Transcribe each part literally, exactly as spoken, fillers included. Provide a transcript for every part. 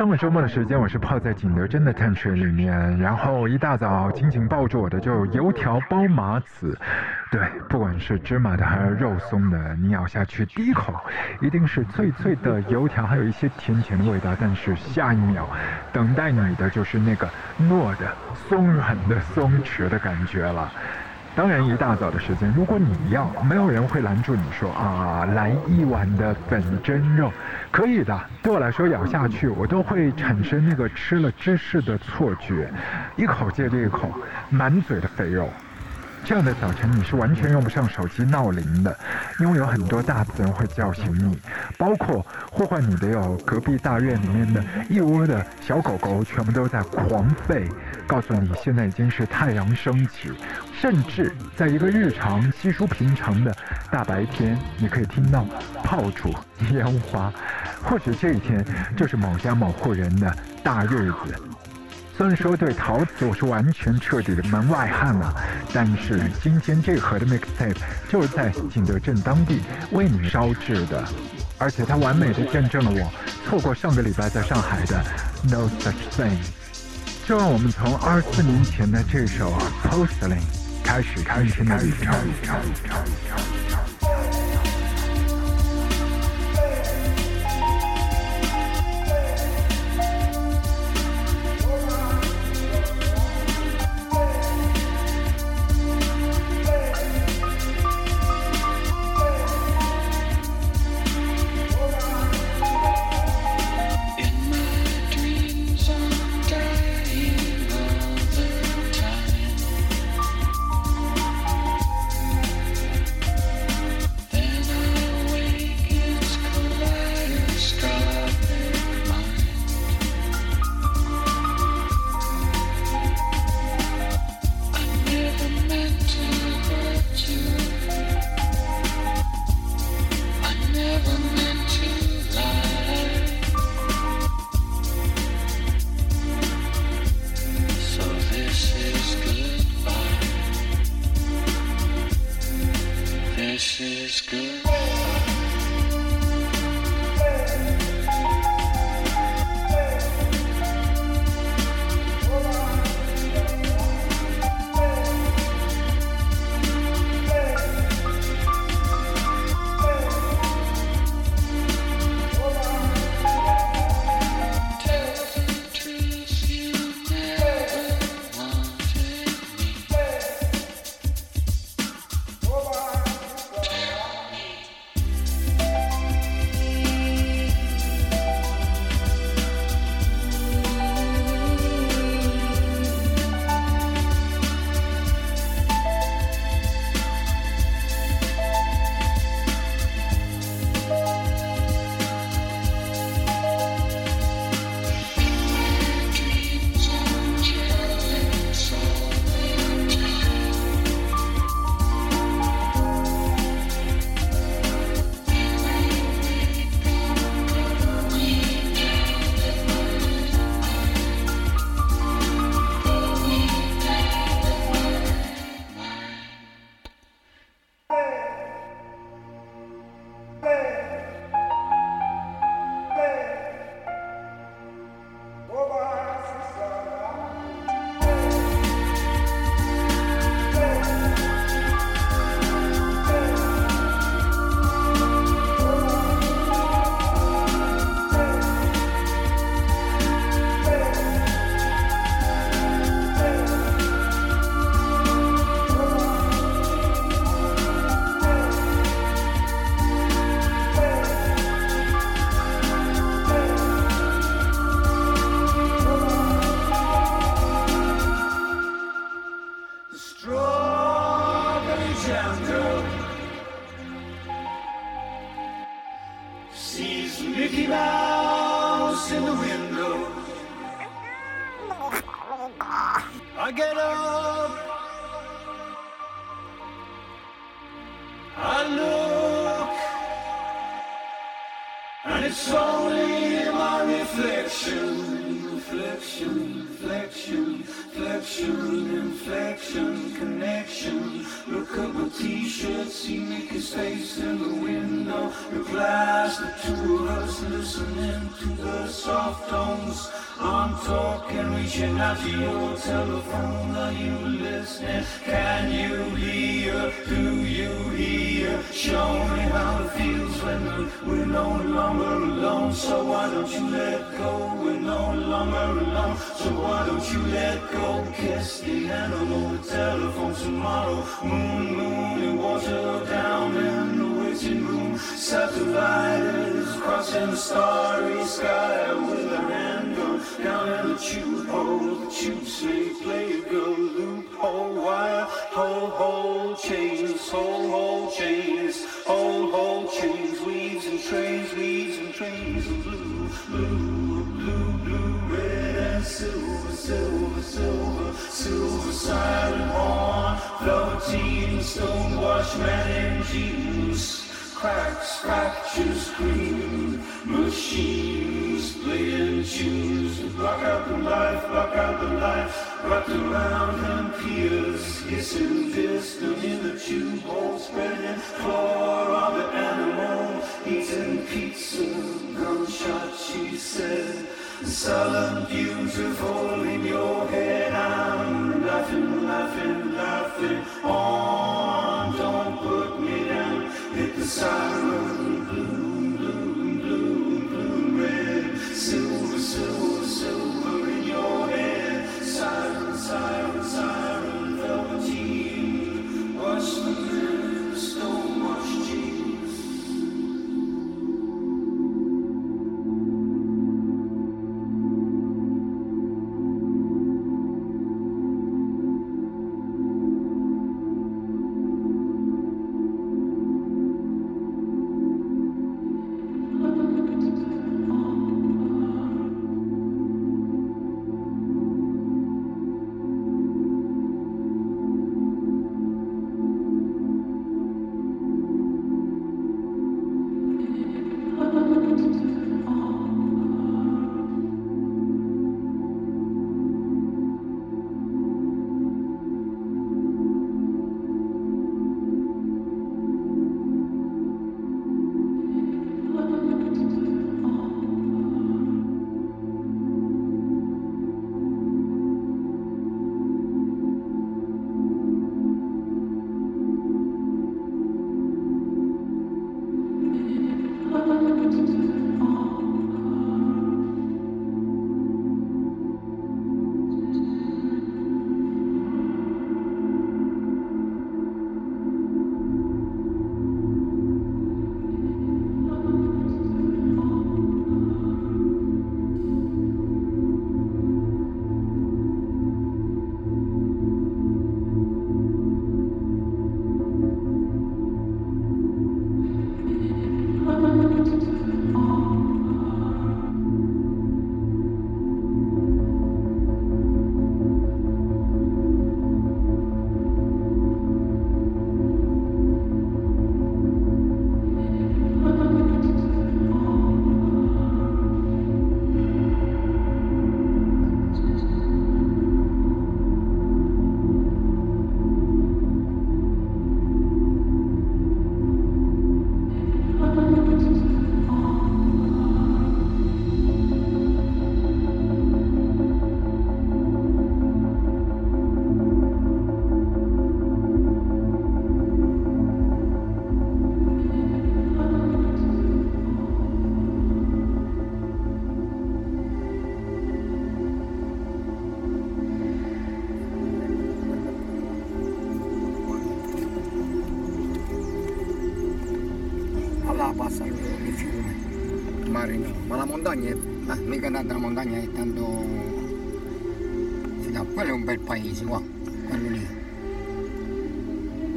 上个周末的时间，我是泡在景德镇的淡水里面，然后一大早紧紧抱着我的就油条包麻子。对，不管是芝麻的还是肉松的，你咬下去第一口一定是脆脆的油条，还有一些甜甜的味道。但是下一秒，等待你的就是那个糯的、松软的、松弛的感觉了。当然，一大早的时间，如果你要，没有人会拦住你说啊，来一碗的粉蒸肉，可以的。对我来说，咬下去我都会产生那个吃了芝士的错觉，一口接着一口，满嘴的肥肉。这样的早晨你是完全用不上手机闹铃的，因为有很多大自然会叫醒你，包括呼唤你的有隔壁大院里面的一窝的小狗狗，全部都在狂吠，告诉你现在已经是太阳升起。甚至在一个日常稀疏平常的大白天，你可以听到炮竹烟花。或许这一天就是某家某户人的大日子。虽然说对陶瓷我是完全彻底的门外汉了，但是今天这盒的 mixtape 就是在景德镇当地为你烧制的，而且它完美的见证了我错过上个礼拜在上海的 No Such Thing。 就让我们从二四年前的这首 Porcelain 开始开始的旅程。Listening to the song. soft tones. I'm talking, reaching out to your telephone. Are you listening? Can you hear? Do you hear? Show me how it feels when we're no longer alone. So why don't you let go? We're no longer alone. So why don't you let go? Kiss the animal, the telephone tomorrow. Moon, moon, and water down in the waiting room. Subdividers crossing the starry sky with a handgun. Down in the tube hole, the tube sleep, play a girl, loophole, wire, whole, whole chains, whole, whole chains, whole, whole chains, weaves and trains, weaves and trains of blue, blue, blue, blue, red and silver, silver, silver, silver, silent horn, velveteen, stone wash, man and jeans. Cracks, fractures, cream, machines, playing tunes, block out the life, block out the life, wrapped around and peers, hissing, fisting in the tube hole, spreading floor of the animal, eating pizza, gunshot, she said, silent, beautiful in your head, I'm laughing, laughing, laughing on, don't put me down. Hit the siren, blue, blue, blue, blue, red, silver, silver, silver in your head. Siren, siren, siren, velveteen, wash the man, stone wash jeans.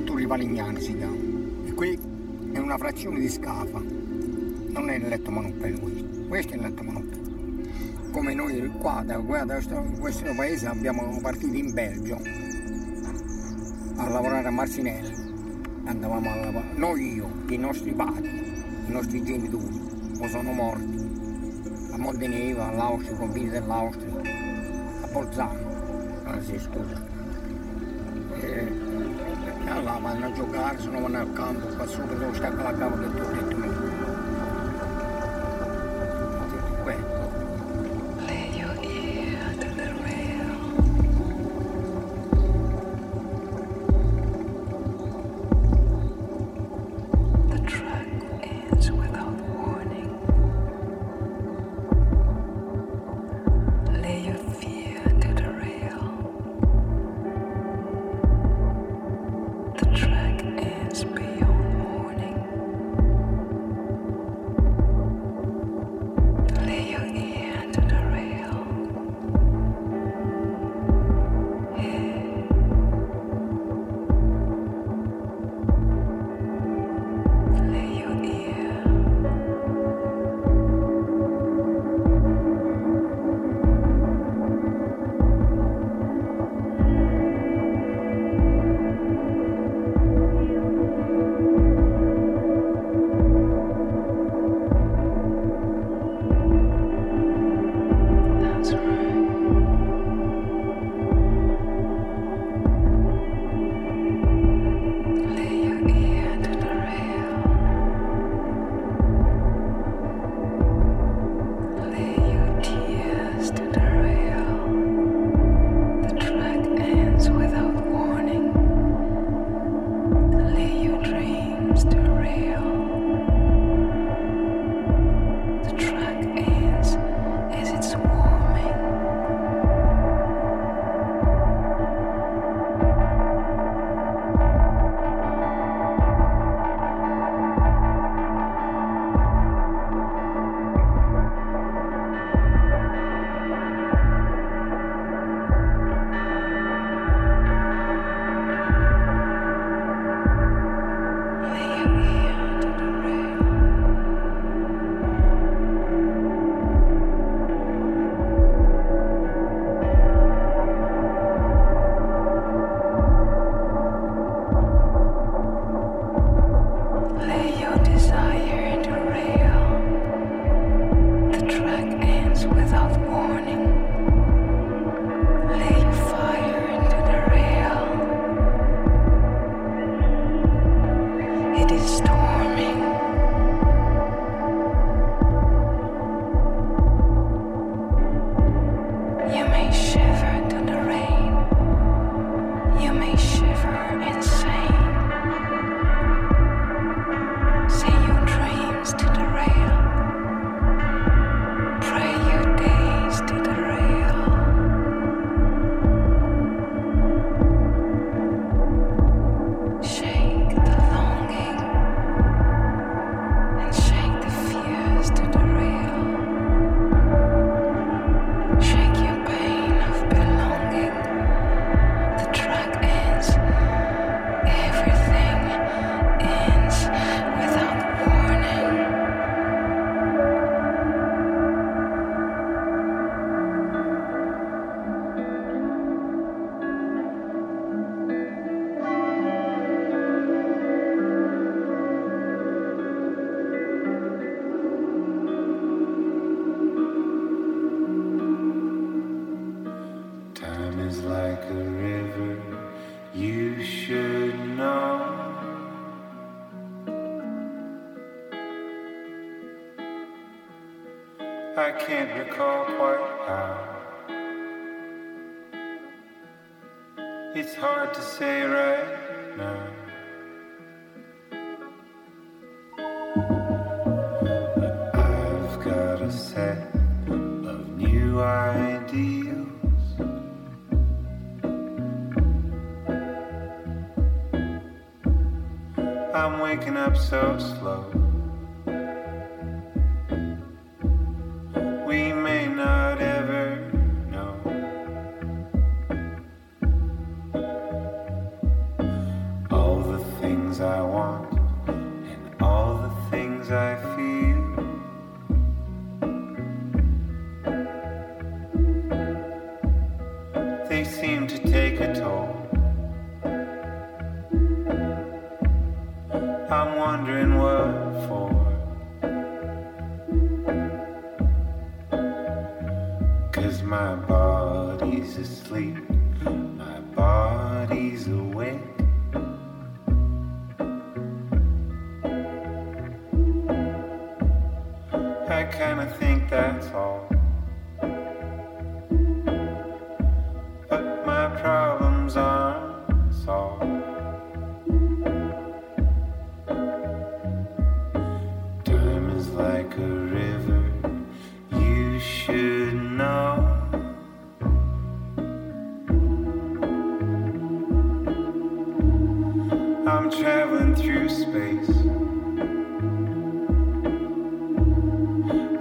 Turrivalignani si chiama, e qui è una frazione di Scafa, non è il letto Manoppello, questo questo è il letto Manoppello. Come noi qua da, da questo, questo paese abbiamo partito in Belgio a lavorare a Marcinelle, andavamo a lavorare noi, io, i nostri padri, i nostri genitori o sono morti a Monteneva, all'Austria, confini dell'Austria, a Bolzano, ah, sì, scusa, e, allora vanno a giocare, se no vanno al campo, qua sopra devo stare con la cava che ti ho detto. Questo. That's right. I can't recall quite how. It's hard to say right now. I've got a set of new ideals. I'm waking up so slow.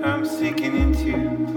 I'm sinking into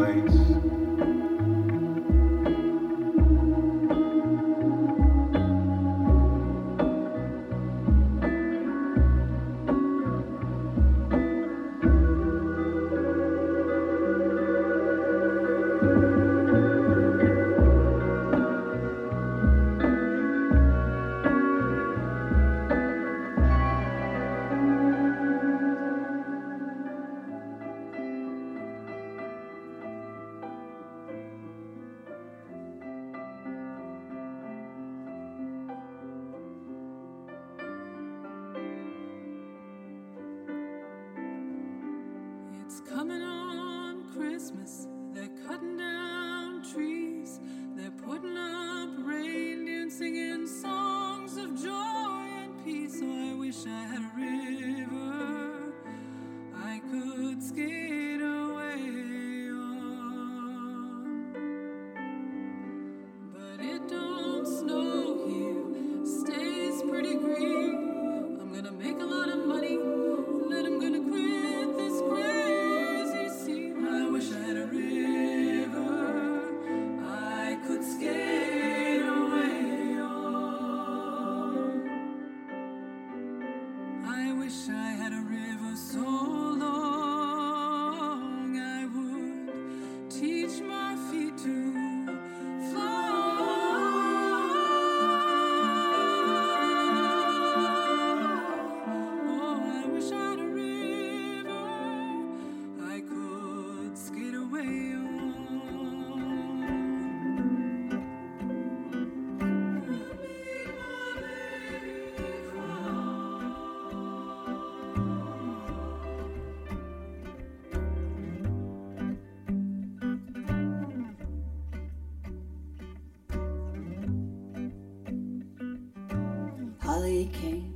Holly King,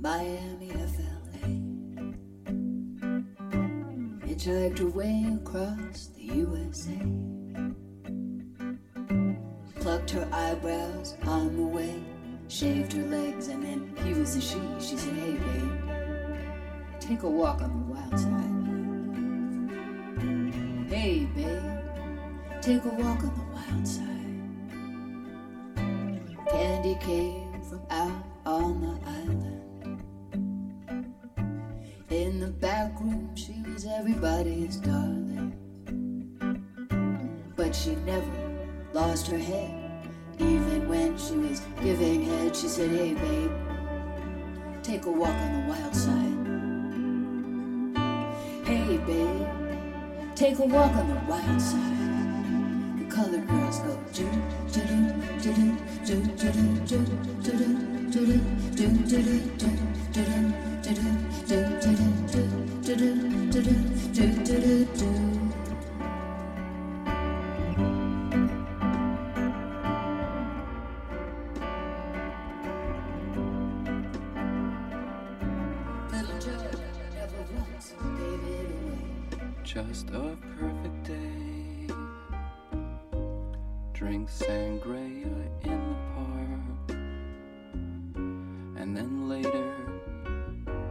Miami F L A, hitchhiked her way across the U S A, plucked her eyebrows on the way, shaved her legs, and then he was a she. She said, hey, babe, take a walk on the wild side. Hey, babe, take a walk on the wild side. Candy came from out on the island. In the back room, she was everybody's darling. But she never lost her head. Even when she was giving head, she said, hey, babe, take a walk on the wild side. Hey, babe, take a walk on the wild side. The colored girls go, do do do do do do do do do do do do do do do do do. Just a perfect day. Drink sangria in the park. And then later,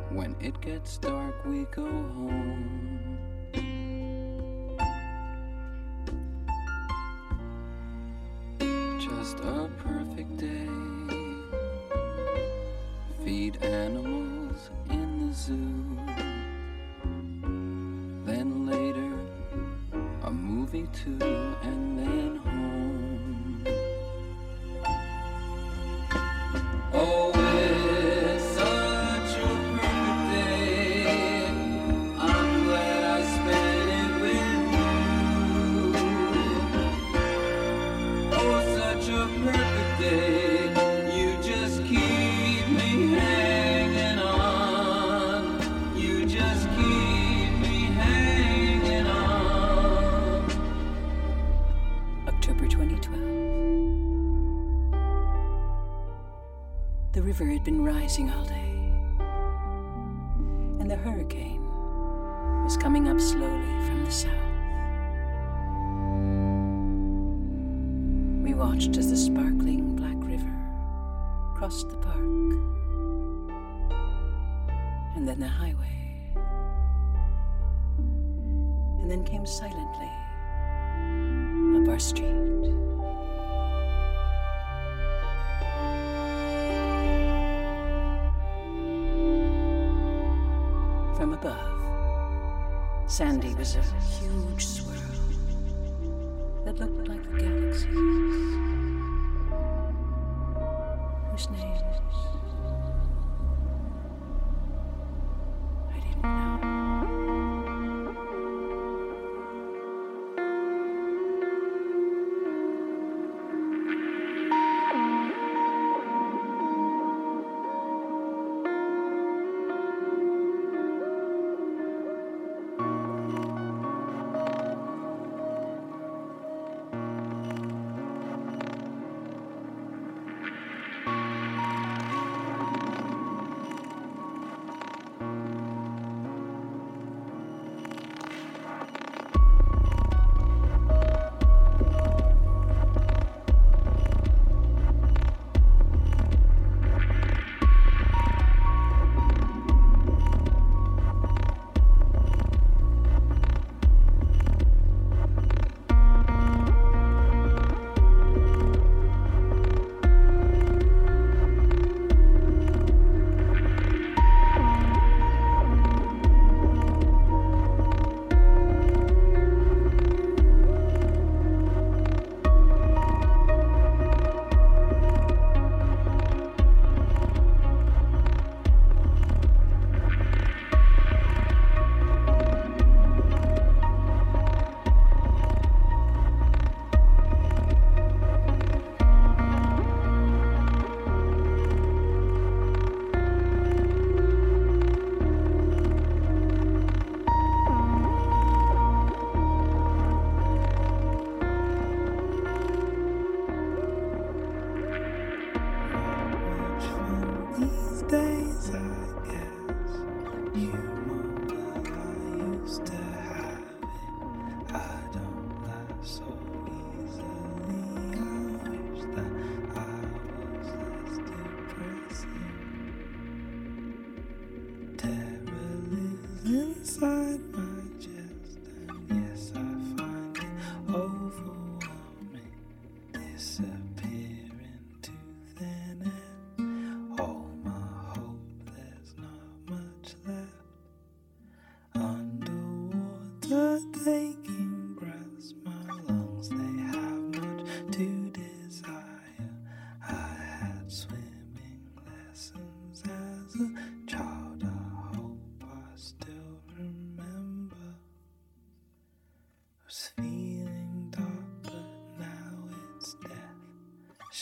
when it gets dark, we go home. Just a perfect day. Feed animals in the zoo. Then later, a movie too, and then home. Oh, it's such a perfect day. I'm glad I spent it with you. Oh, such a perfect day. You just keep me hanging on. You just keep. The river had been rising all day, and the hurricane was coming up slowly from the south. We watched as the sparkling black river crossed the park, and then the highway, and then came silently up our street. From above, Sandy was a huge swirl that looked like a galaxy, whose name I didn't know.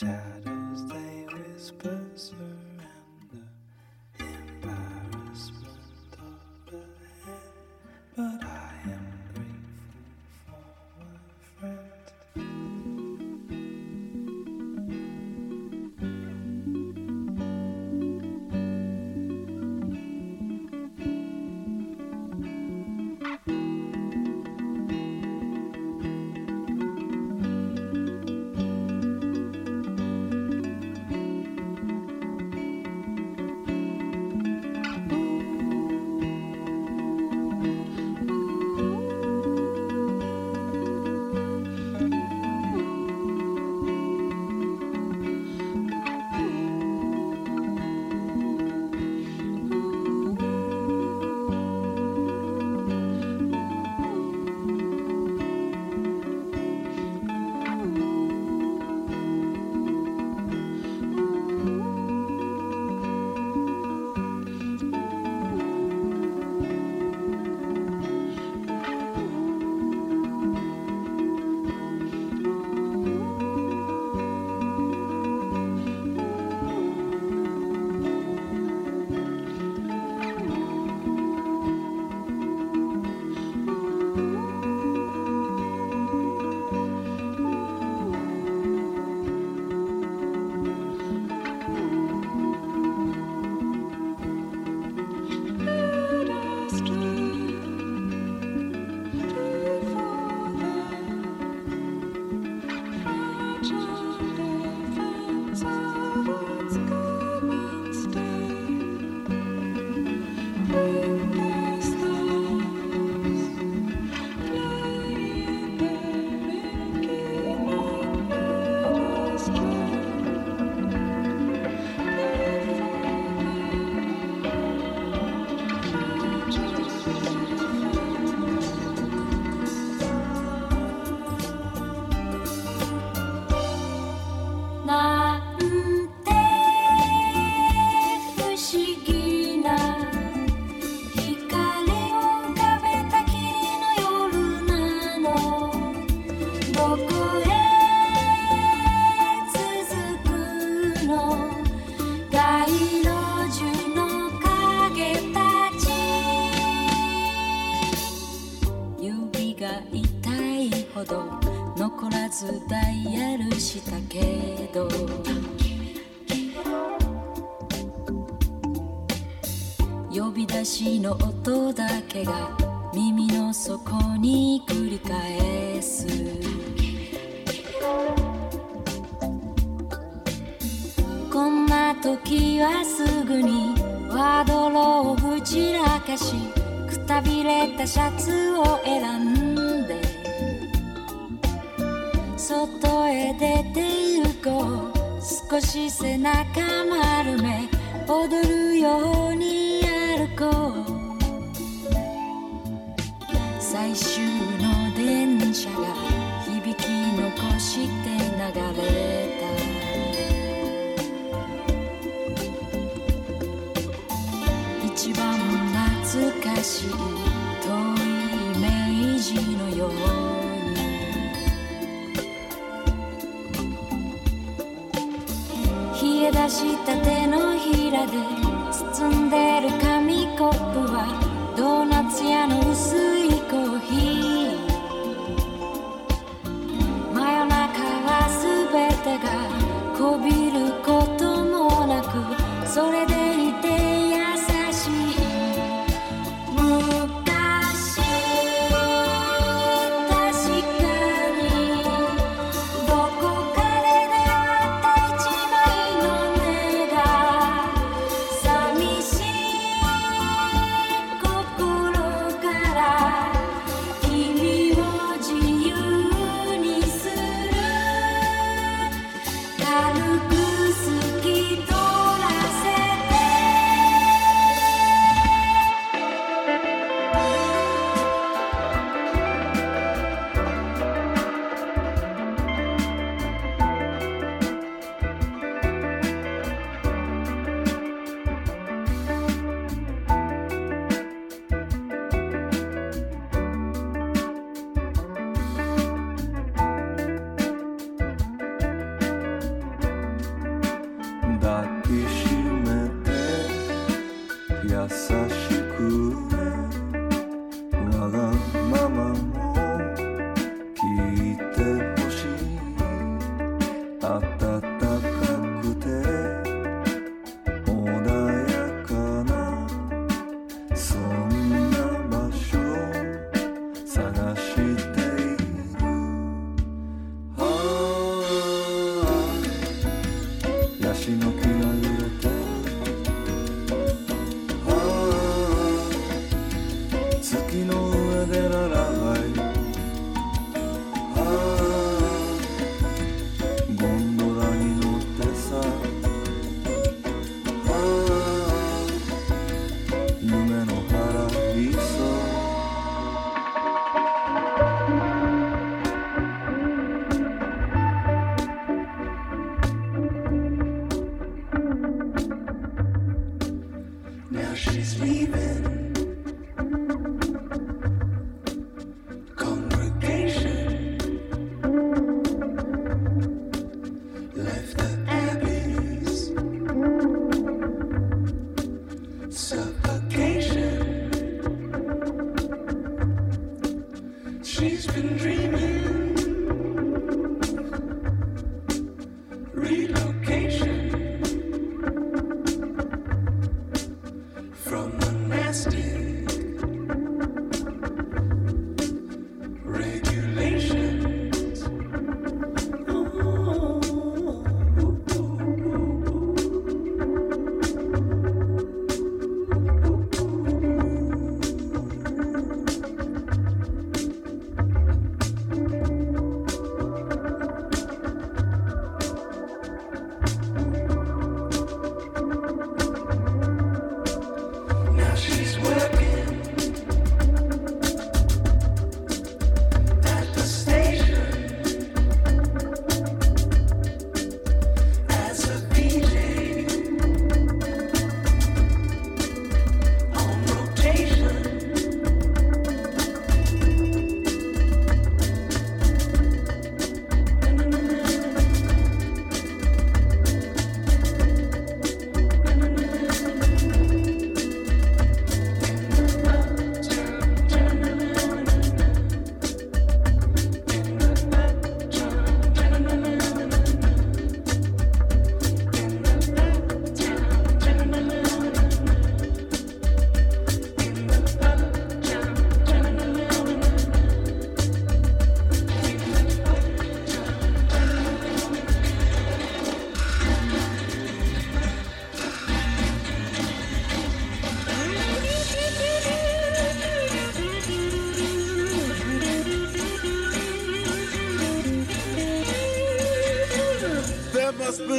Shadows, they whisper, surrender, embarrassment overhead, but I am grateful for my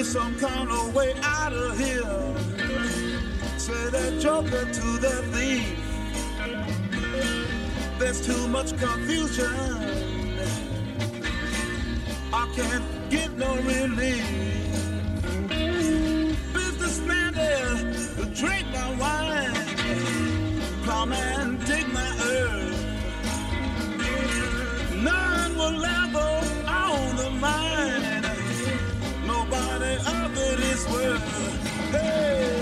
Some kind of way out of here. Say that joker to the thief. There's too much confusion. I can't get no relief. Businessman there, drink my wine. Come and take my earth. None will level on the mind. Nobody of this world. Hey.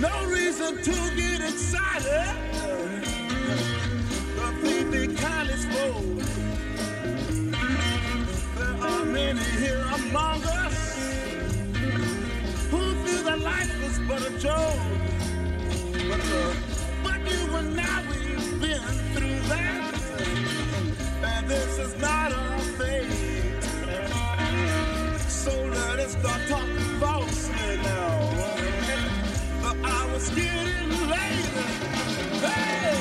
No reason to get excited. The thieving kind is full. Many here among us who feel that life is but a joke. But, uh, but you and I, we've been through that, and this is not our fate. So let us start talking falsely now. The hour's getting late. Hey!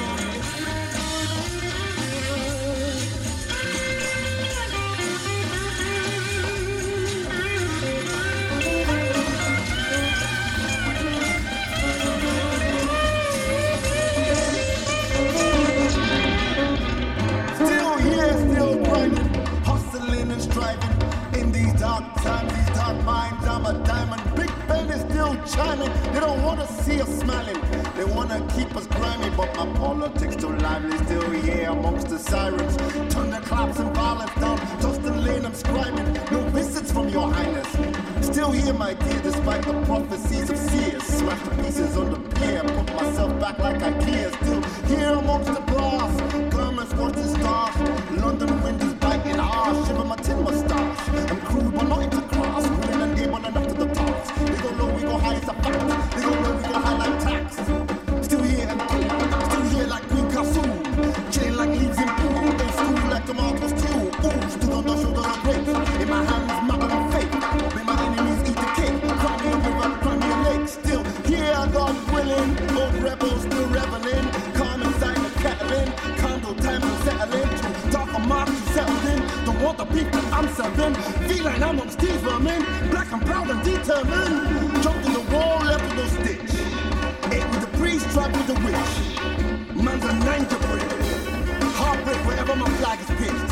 In these dark times, these dark minds, I'm a diamond. Big Ben is still chiming. They don't want to see us smiling. They want to keep us grimy. But my politics too lively. Still, yeah, amongst the sirens. Turn the claps and violence down. Justin Lane, I'm scribing. still hear my dear, despite the prophecies of seers. Smash the pieces on the pier, put myself back like I care. Still here amongst the blast, garments scorching stars. London wind is biting hard, shiver my tin moustache. I'm crude but not into class, ruling and able enough to the task. They go low, we go high, it's a fact. They go low, we go high like tax. Still here and cool, still here like Queen Kassoon. Chilling like leaves in pool, they school like tomatoes too. Ooh, stood on the shoulders of grapes, in my hands. I'm seven, feel like I'm on Steve Vermin. Black and proud and determined. Jumped in the wall, left with no stitch. Ate with the priest, trapped with the witch. Man's a nine to break. Heartbreak wherever my flag is pitched.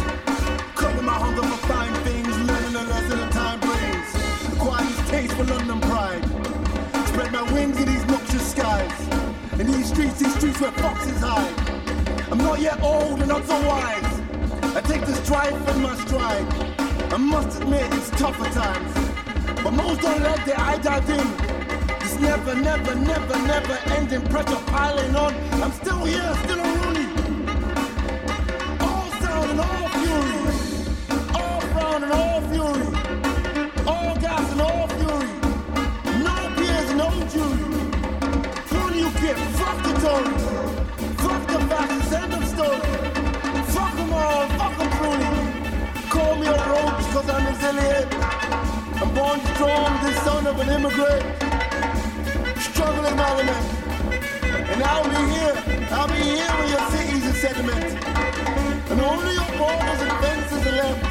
Cutting my hunger for fine things, learning a lesson of time brings. Quietest taste for London pride. Spread my wings in these noxious skies. In these streets, these streets where foxes hide. I'm not yet old and not so wise. I take this strife in my stride. I must admit it's tough at times, but most don't let their eye dive in. This never, never, never, never ending pressure piling on. I'm still here, still a Rooney. All sound and all fury, all frown and all fury, all gas and all fury. No peers, no jury. Who do you get? Fuck the Tories, fuck the fascists, end of story. Fuck them all, fuck them truly. Call me a roach cause I'm resilient. I'm born strong, the son of an immigrant. Struggling element. And I'll be here, I'll be here when your cities are sediment. And only your borders and fences are left.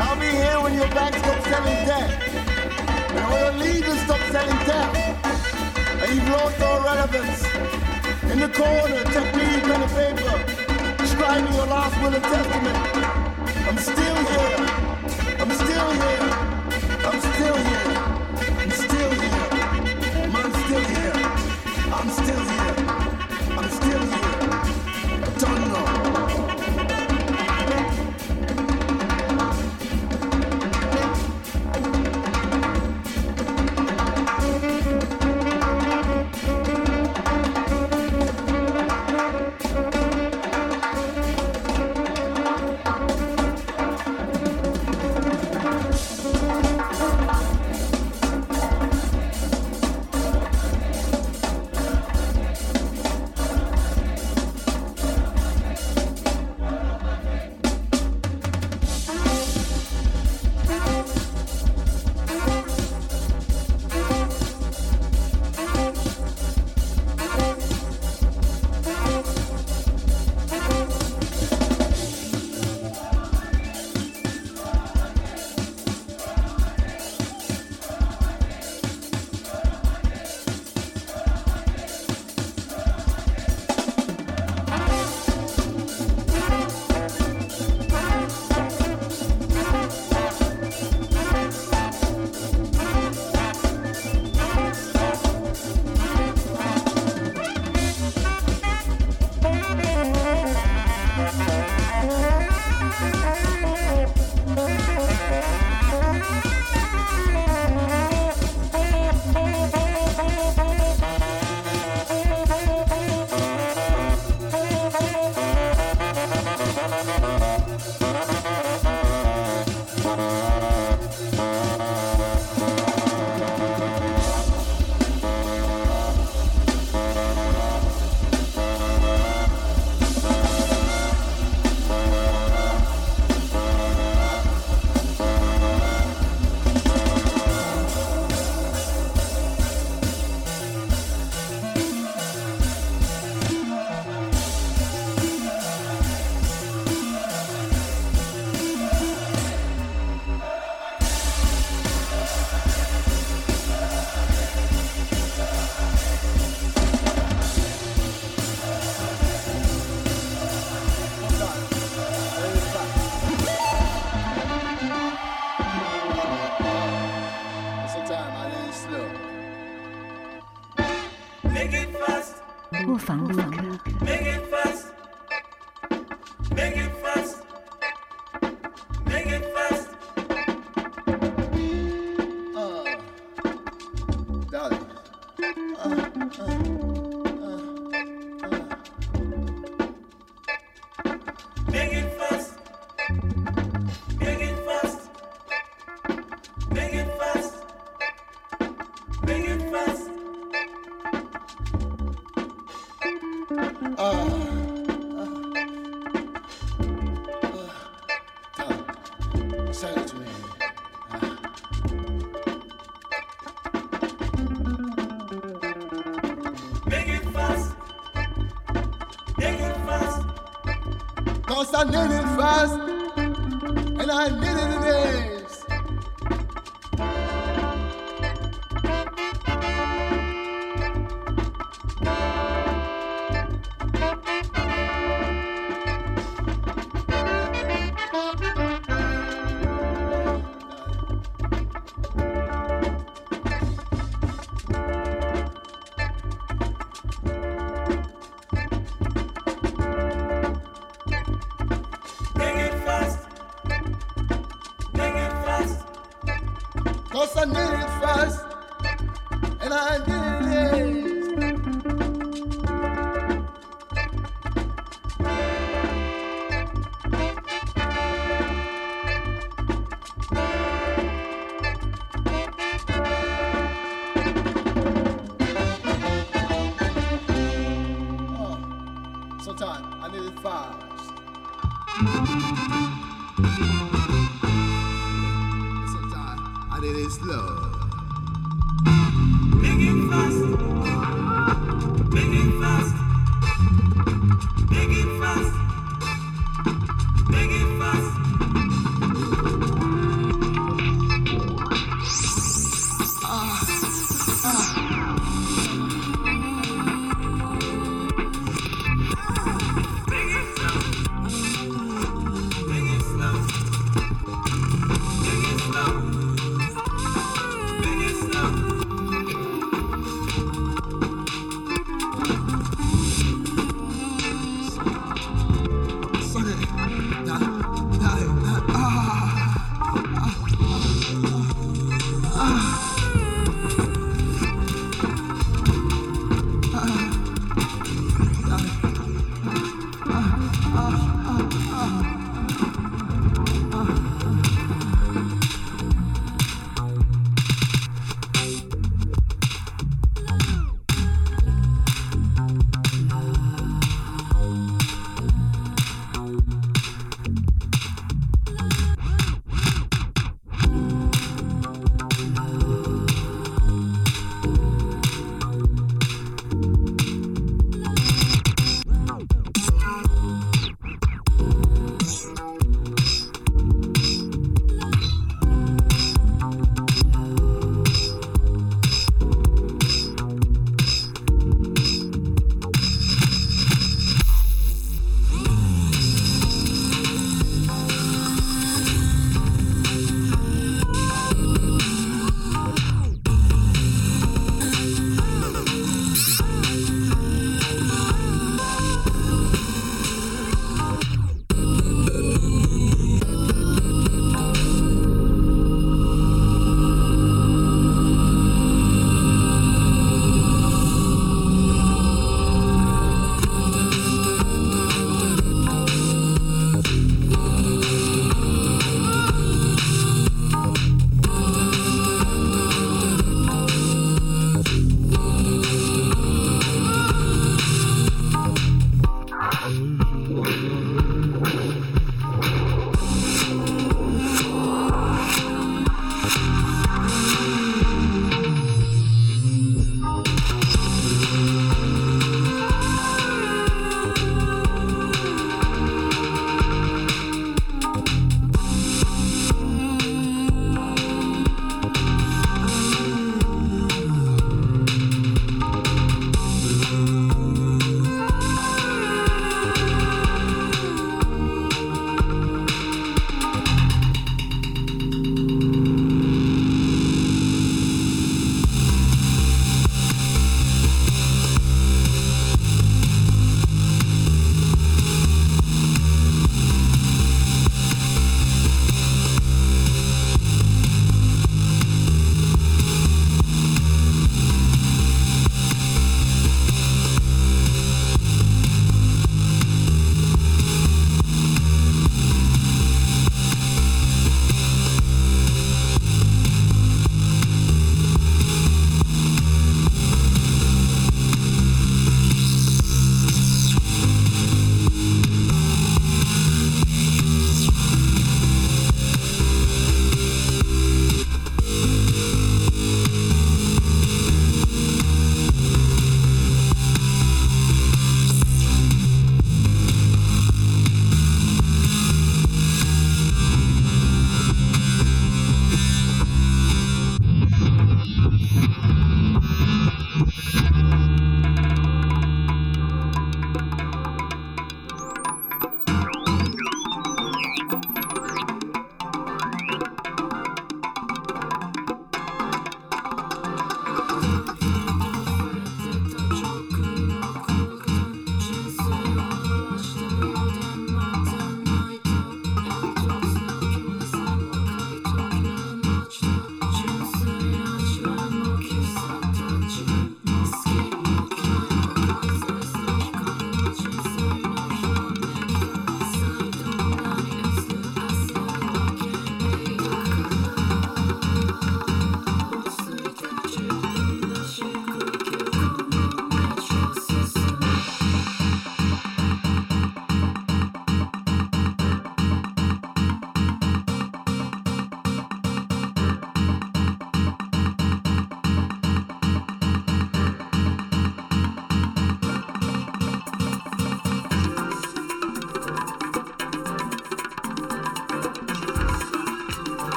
I'll be here when your banks stop selling debt. And all your leaders stop selling debt. And you've lost all relevance. In the corner, take me pen and paper. Write me your last will and testament. I'm still here. I'm still here. I'm still here. I'm still here. I'm still here. I'm still here. I'm still here. Don't know. Make it fast. Make it fast. Uh.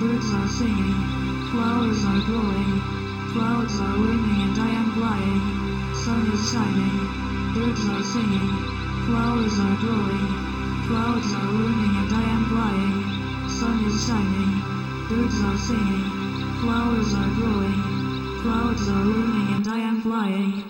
birds are singing, flowers are growing, clouds are raining and I am flying, sun is shining, birds are singing, flowers are growing, clouds are raining and I am flying, sun is shining, birds are singing, flowers are growing, clouds are raining and I am flying.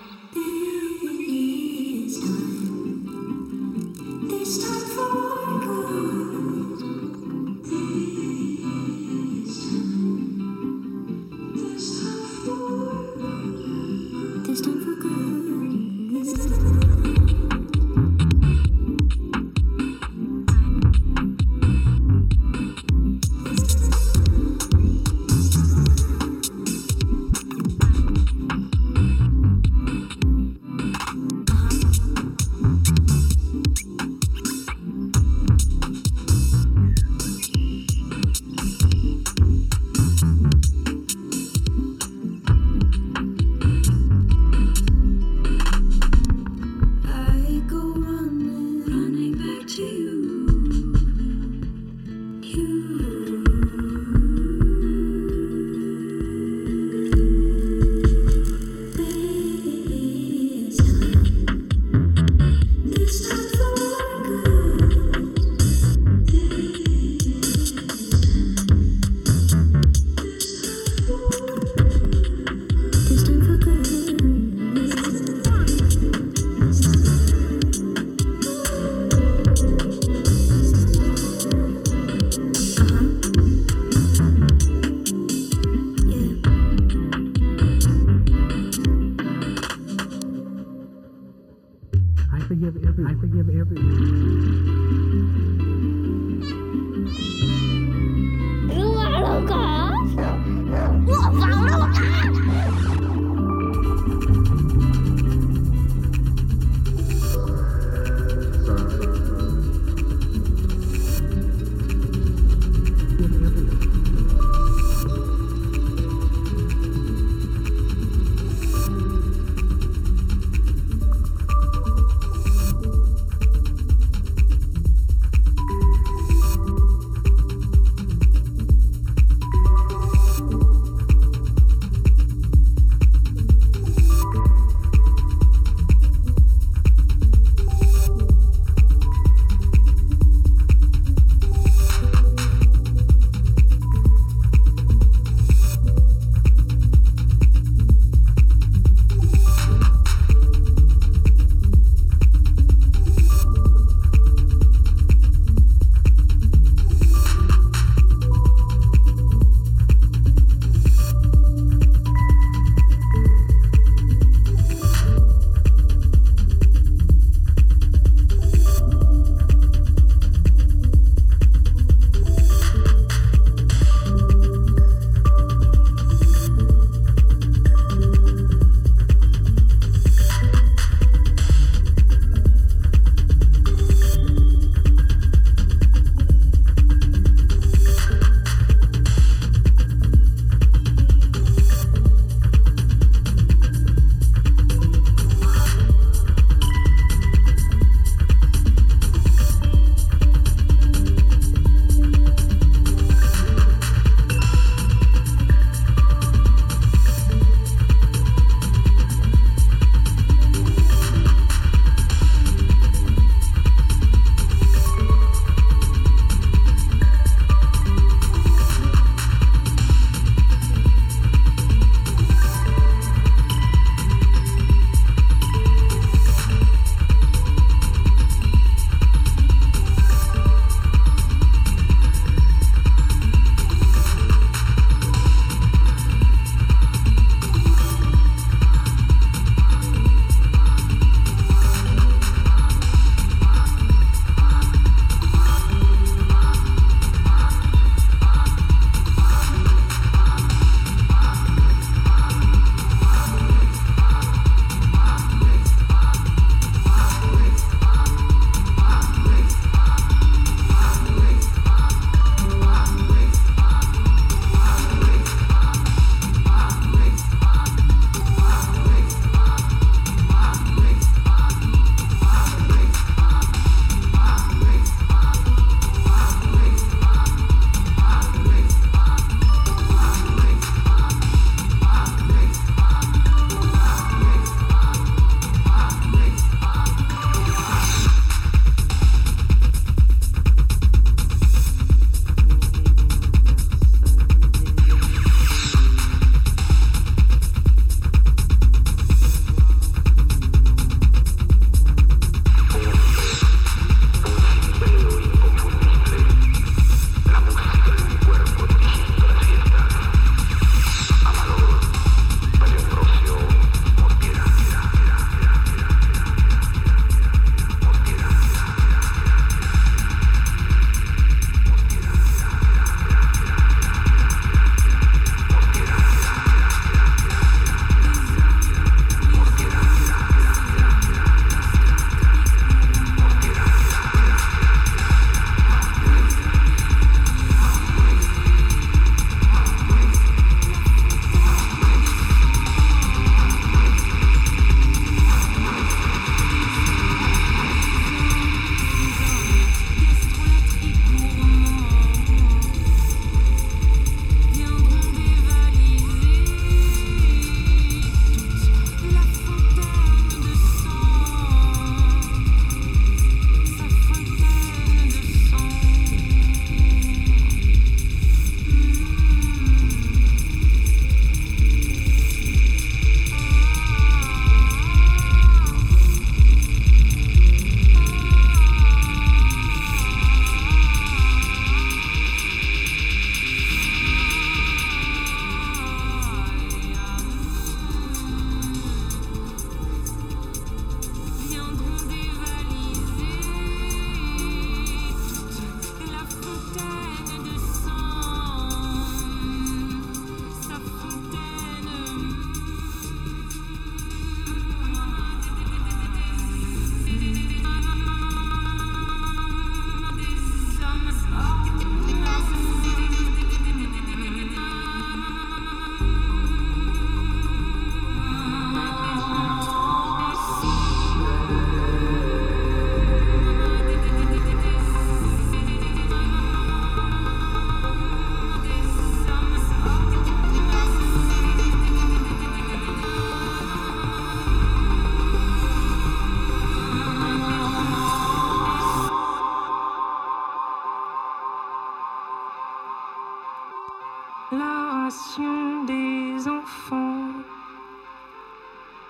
la ration des enfants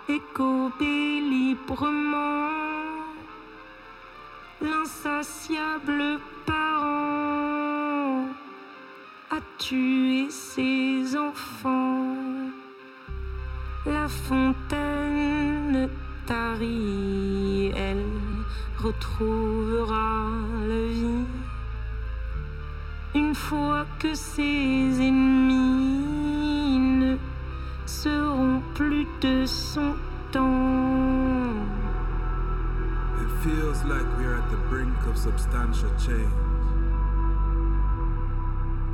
écobée librement l'insatiable parent a tué ses enfants. La fontaine tarie, elle retrouvera la vie une fois que ses ennemis ne seront plus de son temps. It feels like we're at the brink of substantial change.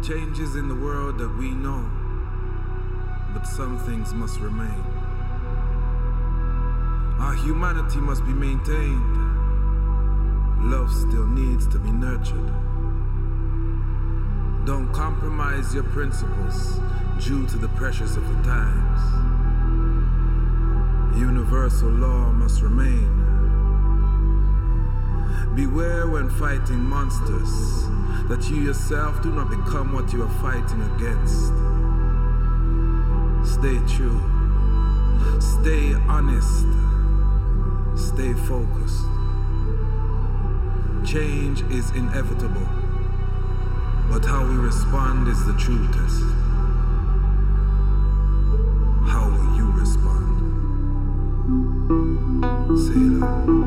Changes in the world that we know, but some things must remain. Our humanity must be maintained. Love still needs to be nurtured. Don't compromise your principles due to the pressures of the times. Universal law must remain. Beware when fighting monsters that you yourself do not become what you are fighting against. Stay true, stay honest, stay focused. Change is inevitable, but how we respond is the true test. How will you respond? Sailor.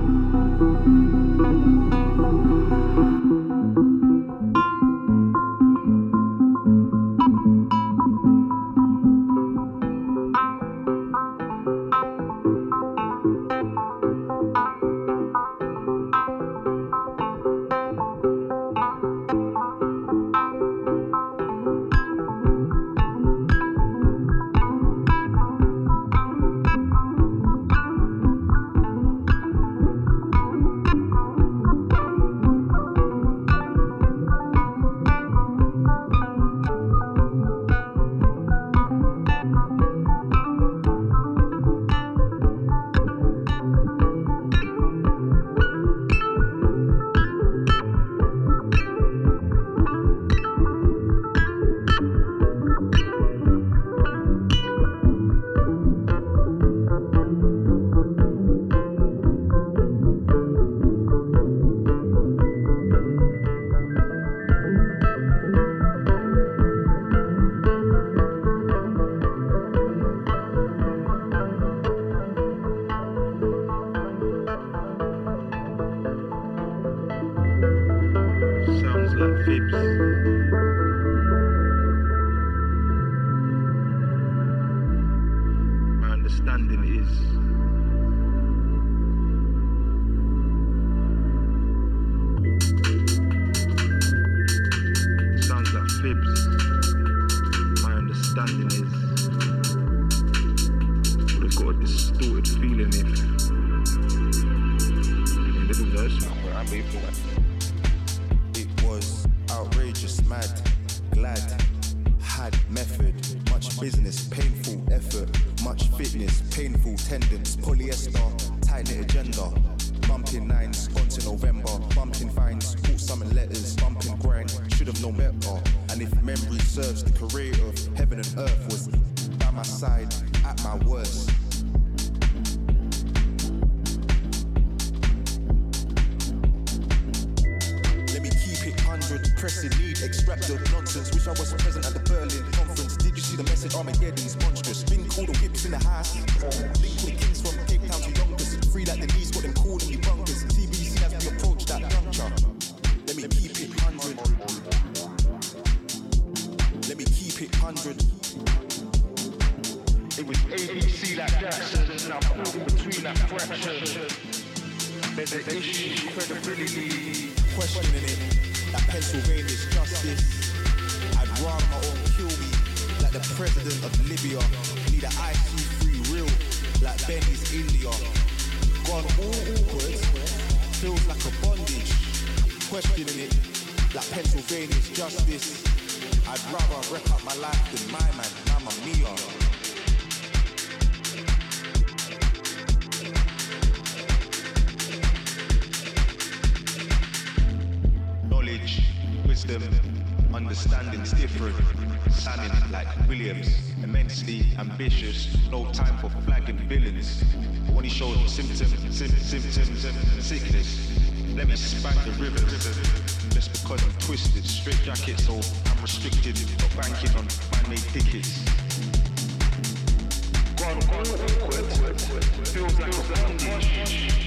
Wisdom. Understanding's different, sounding like Williams. Immensely ambitious, no time for flagging villains. But when he showed symptoms, sim, symptoms, sickness, let me spank the river, just because I'm twisted. Straight jackets, so I'm restricted, not banking on man-made tickets. God, God, awkward, feels like a bondage.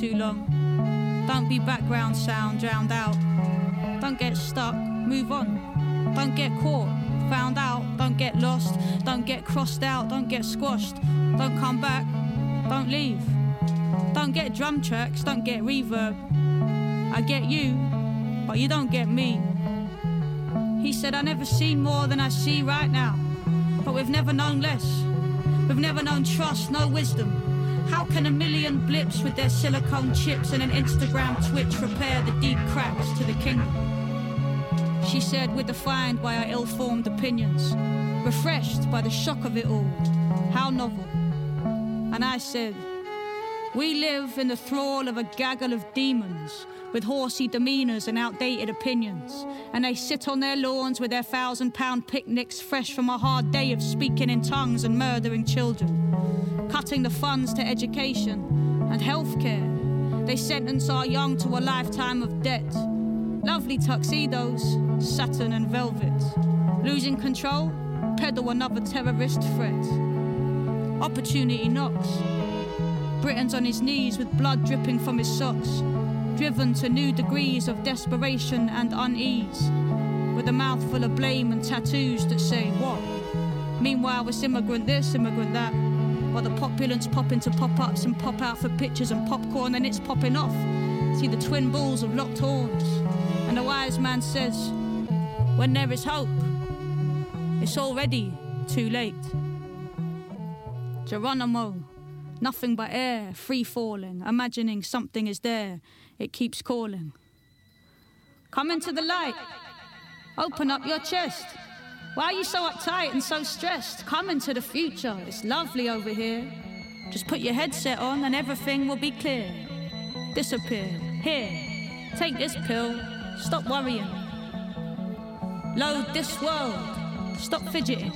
Too long. Don't be background sound drowned out. Don't get stuck, move on. Don't get caught, found out. Don't get lost, don't get crossed out. Don't get squashed, don't come back. Don't leave. Don't get drum tracks, don't get reverb. I get you, but you don't get me. He said, I never seen more than I see right now. But we've never known less. We've never known trust, no wisdom. How can a million blips with their silicone chips and an Instagram twitch repair the deep cracks to the kingdom? She said we're defined by our ill-formed opinions, refreshed by the shock of it all. How novel. And I said, we live in the thrall of a gaggle of demons with horsey demeanors and outdated opinions, and they sit on their lawns with their thousand-pound picnics fresh from a hard day of speaking in tongues and murdering children, cutting the funds to education and healthcare. They sentence our young to a lifetime of debt, lovely tuxedos, satin and velvet, losing control, peddle another terrorist threat. Opportunity knocks. Britain's on his knees with blood dripping from his socks. driven to new degrees of desperation and unease, with a mouthful of blame and tattoos that say what? Meanwhile, it's immigrant this, immigrant that, while the populace pop into pop-ups and pop out for pictures and popcorn, and it's popping off. See the twin bulls have locked horns, and the wise man says, when there is hope, it's already too late. Geronimo, nothing but air, free falling, imagining something is there, it keeps calling. Come into the light, open up your chest. Why are you so uptight and so stressed? Come into the future, it's lovely over here. Just put your headset on and everything will be clear. Disappear, here, take this pill, stop worrying. Load this world, stop fidgeting.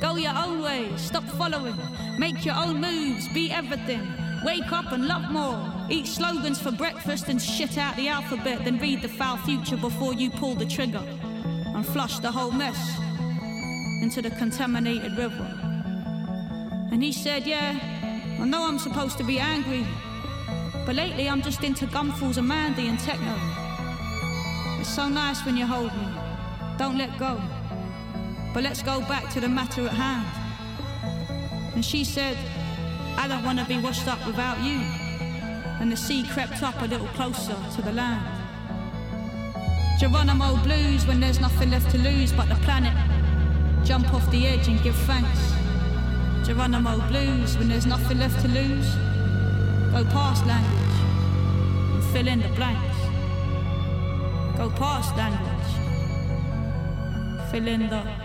Go your own way, stop following. Make your own moves, be everything. Wake up and love more. Eat slogans for breakfast and shit out the alphabet, then read the foul future before you pull the trigger and flush the whole mess into the contaminated river. And he said, yeah, I know I'm supposed to be angry, but lately I'm just into gumfuls and Mandy and techno. It's so nice when you hold me, don't let go. But let's go back to the matter at hand. And she said, I don't want to be washed up without you. And the sea crept up a little closer to the land. Geronimo blues when there's nothing left to lose but the planet. Jump off the edge and give thanks. Geronimo blues when there's nothing left to lose. Go past language and fill in the blanks. Go past language, fill in the...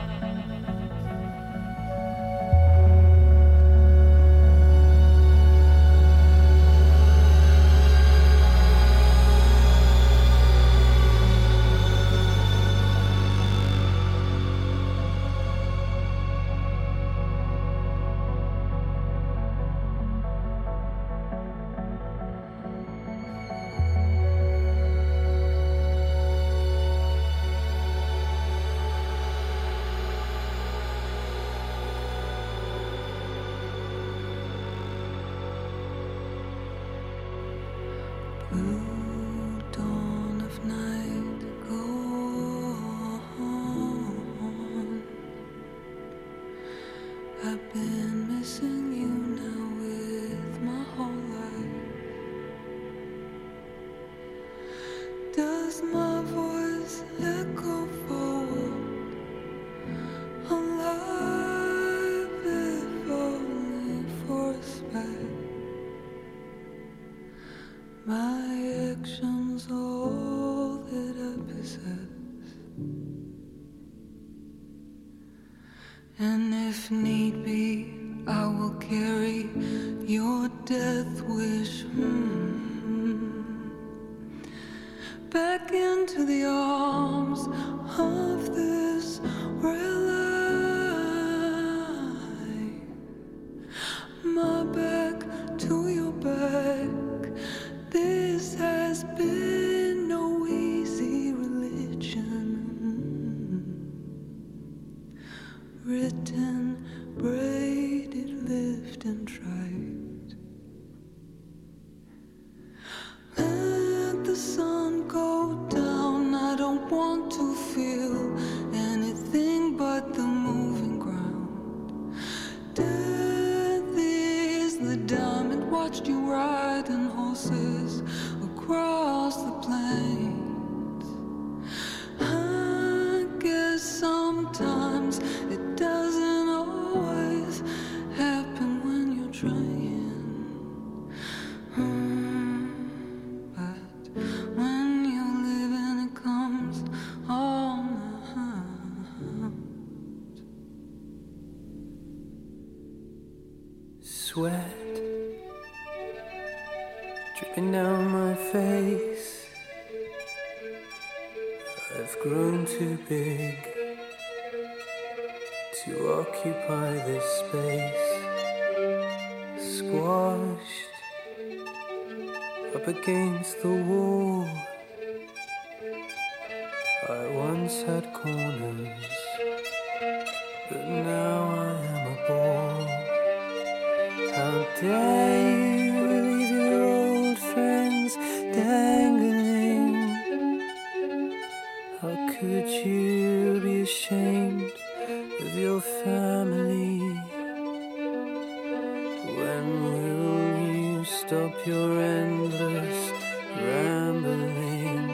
Sweat dripping down my face. I've grown too big to occupy this space. Squashed up against the wall. I once had corners, but now I am a ball. How dare you leave your old friends dangling? your endless rambling.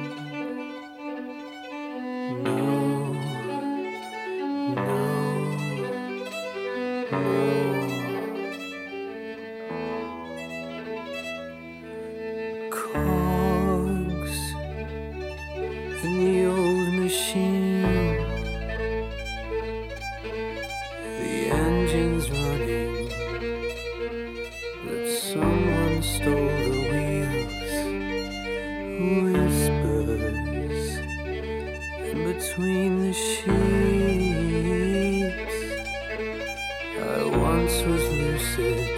No, no, no. Cogs in the old machine, the engine's running, but someone stole the wheels. Whispers in between the sheets. I once was lucid,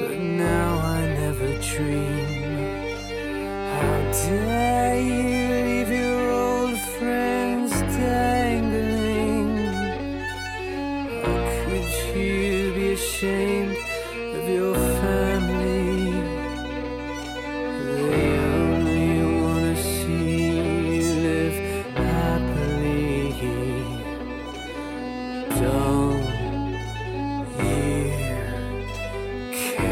but now I never dream. How dare you leave your old friends dangling? How could you be ashamed of your family? They only wanna see you live happily. Don't you care? How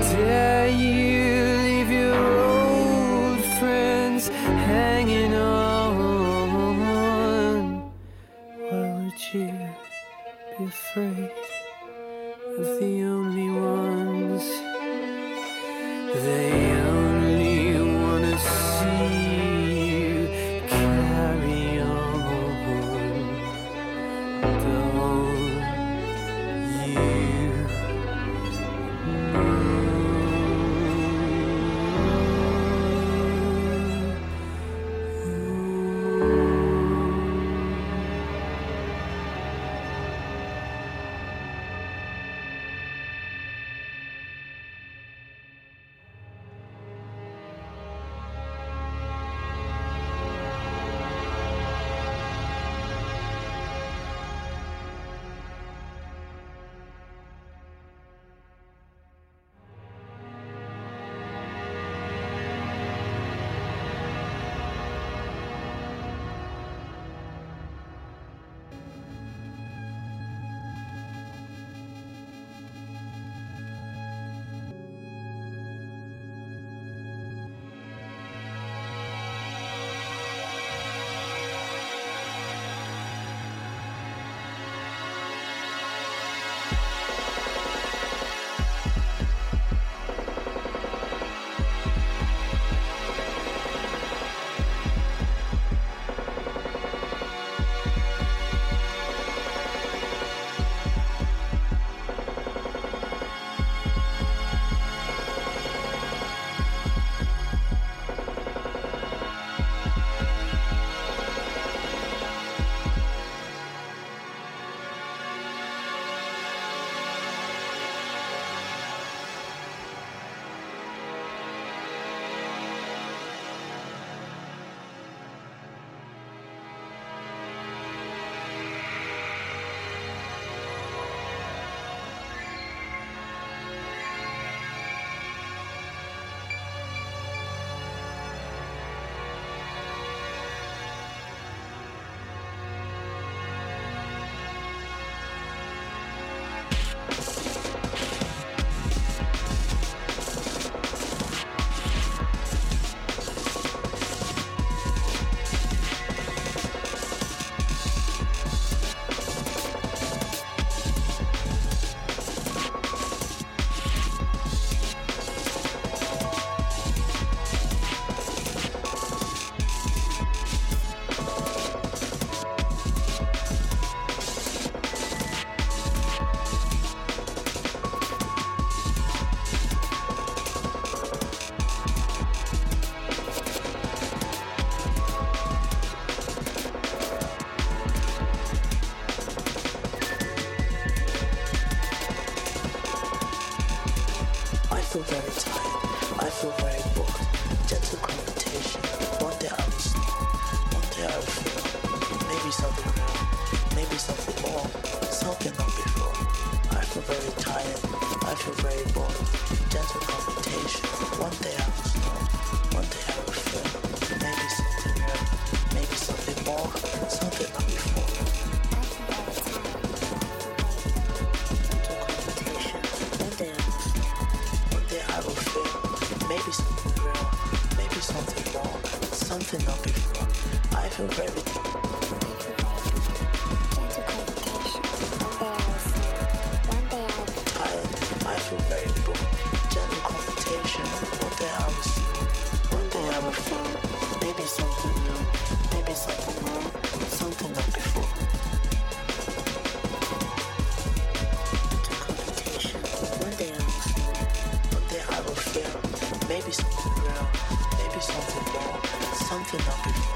dare you leave your old friends hanging on? Why would you be afraid of the only ones? They only wanna see you carry on. Don't you? I feel very tired. I feel very bored. Gentle confrontation. One day I will sleep. One day I will feel. Maybe something real. Maybe something more. Something not before. I feel very tired. I feel very bored. Gentle confrontation. One day I will sleep. One day I will feel. Maybe something real. Maybe something more. Something not before. something of before. I feel gravity. I, I feel variable. Gentle confrontation. One day I was One day I will feel maybe something new, maybe something wrong, something of before. Gentle confrontation. One day I will feel One day I will feel maybe something real, maybe something more, something not before.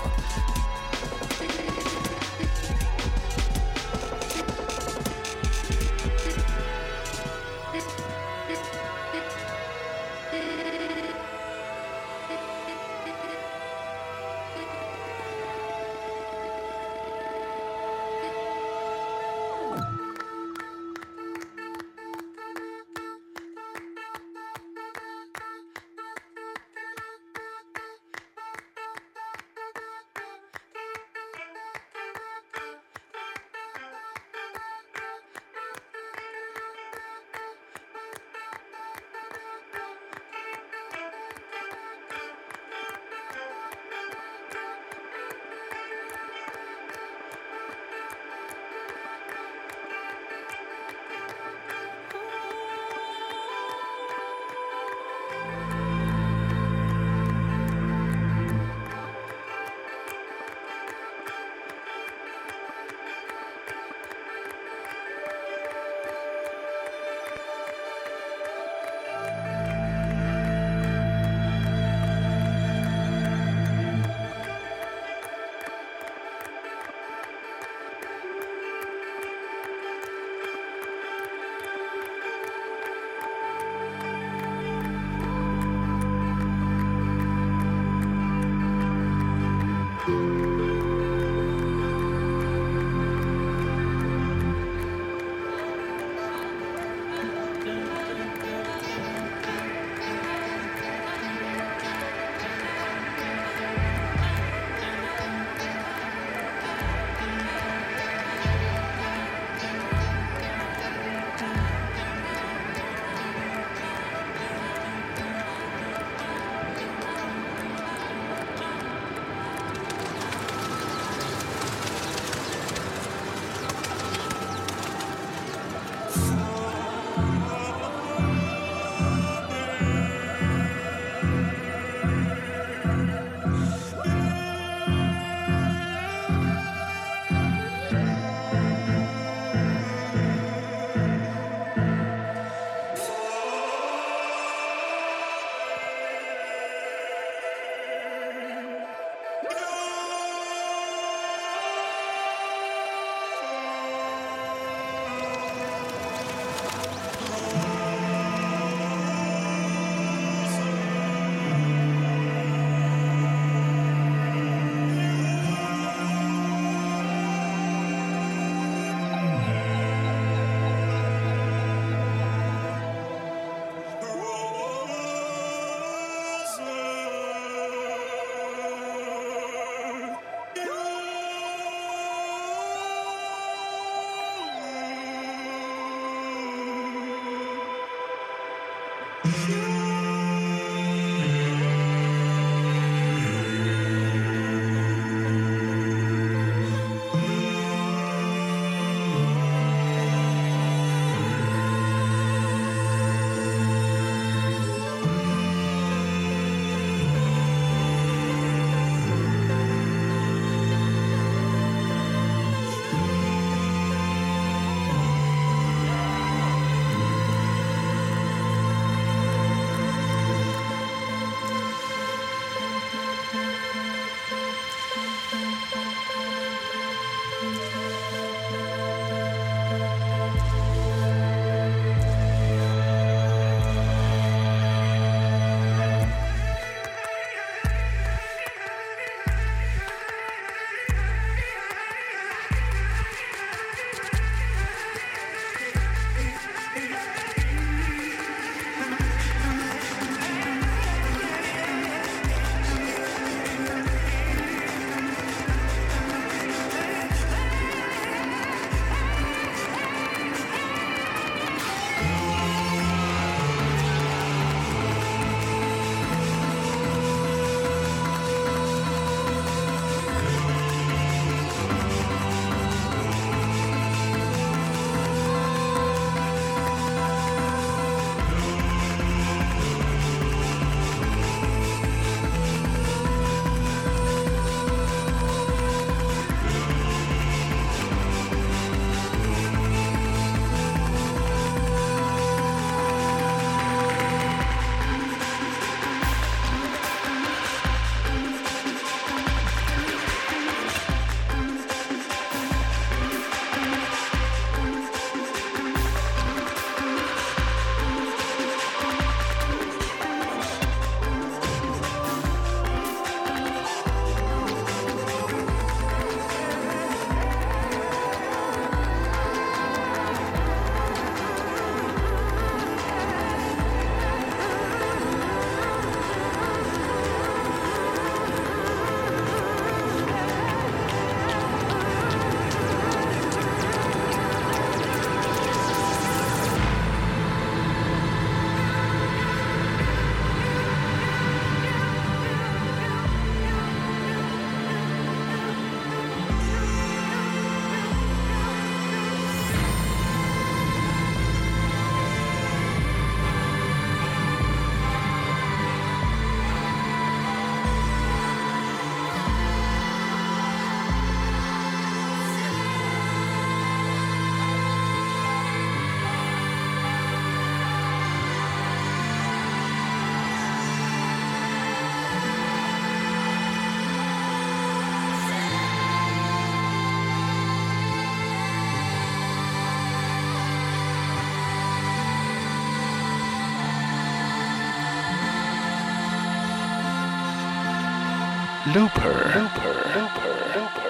Looper Looper Looper Looper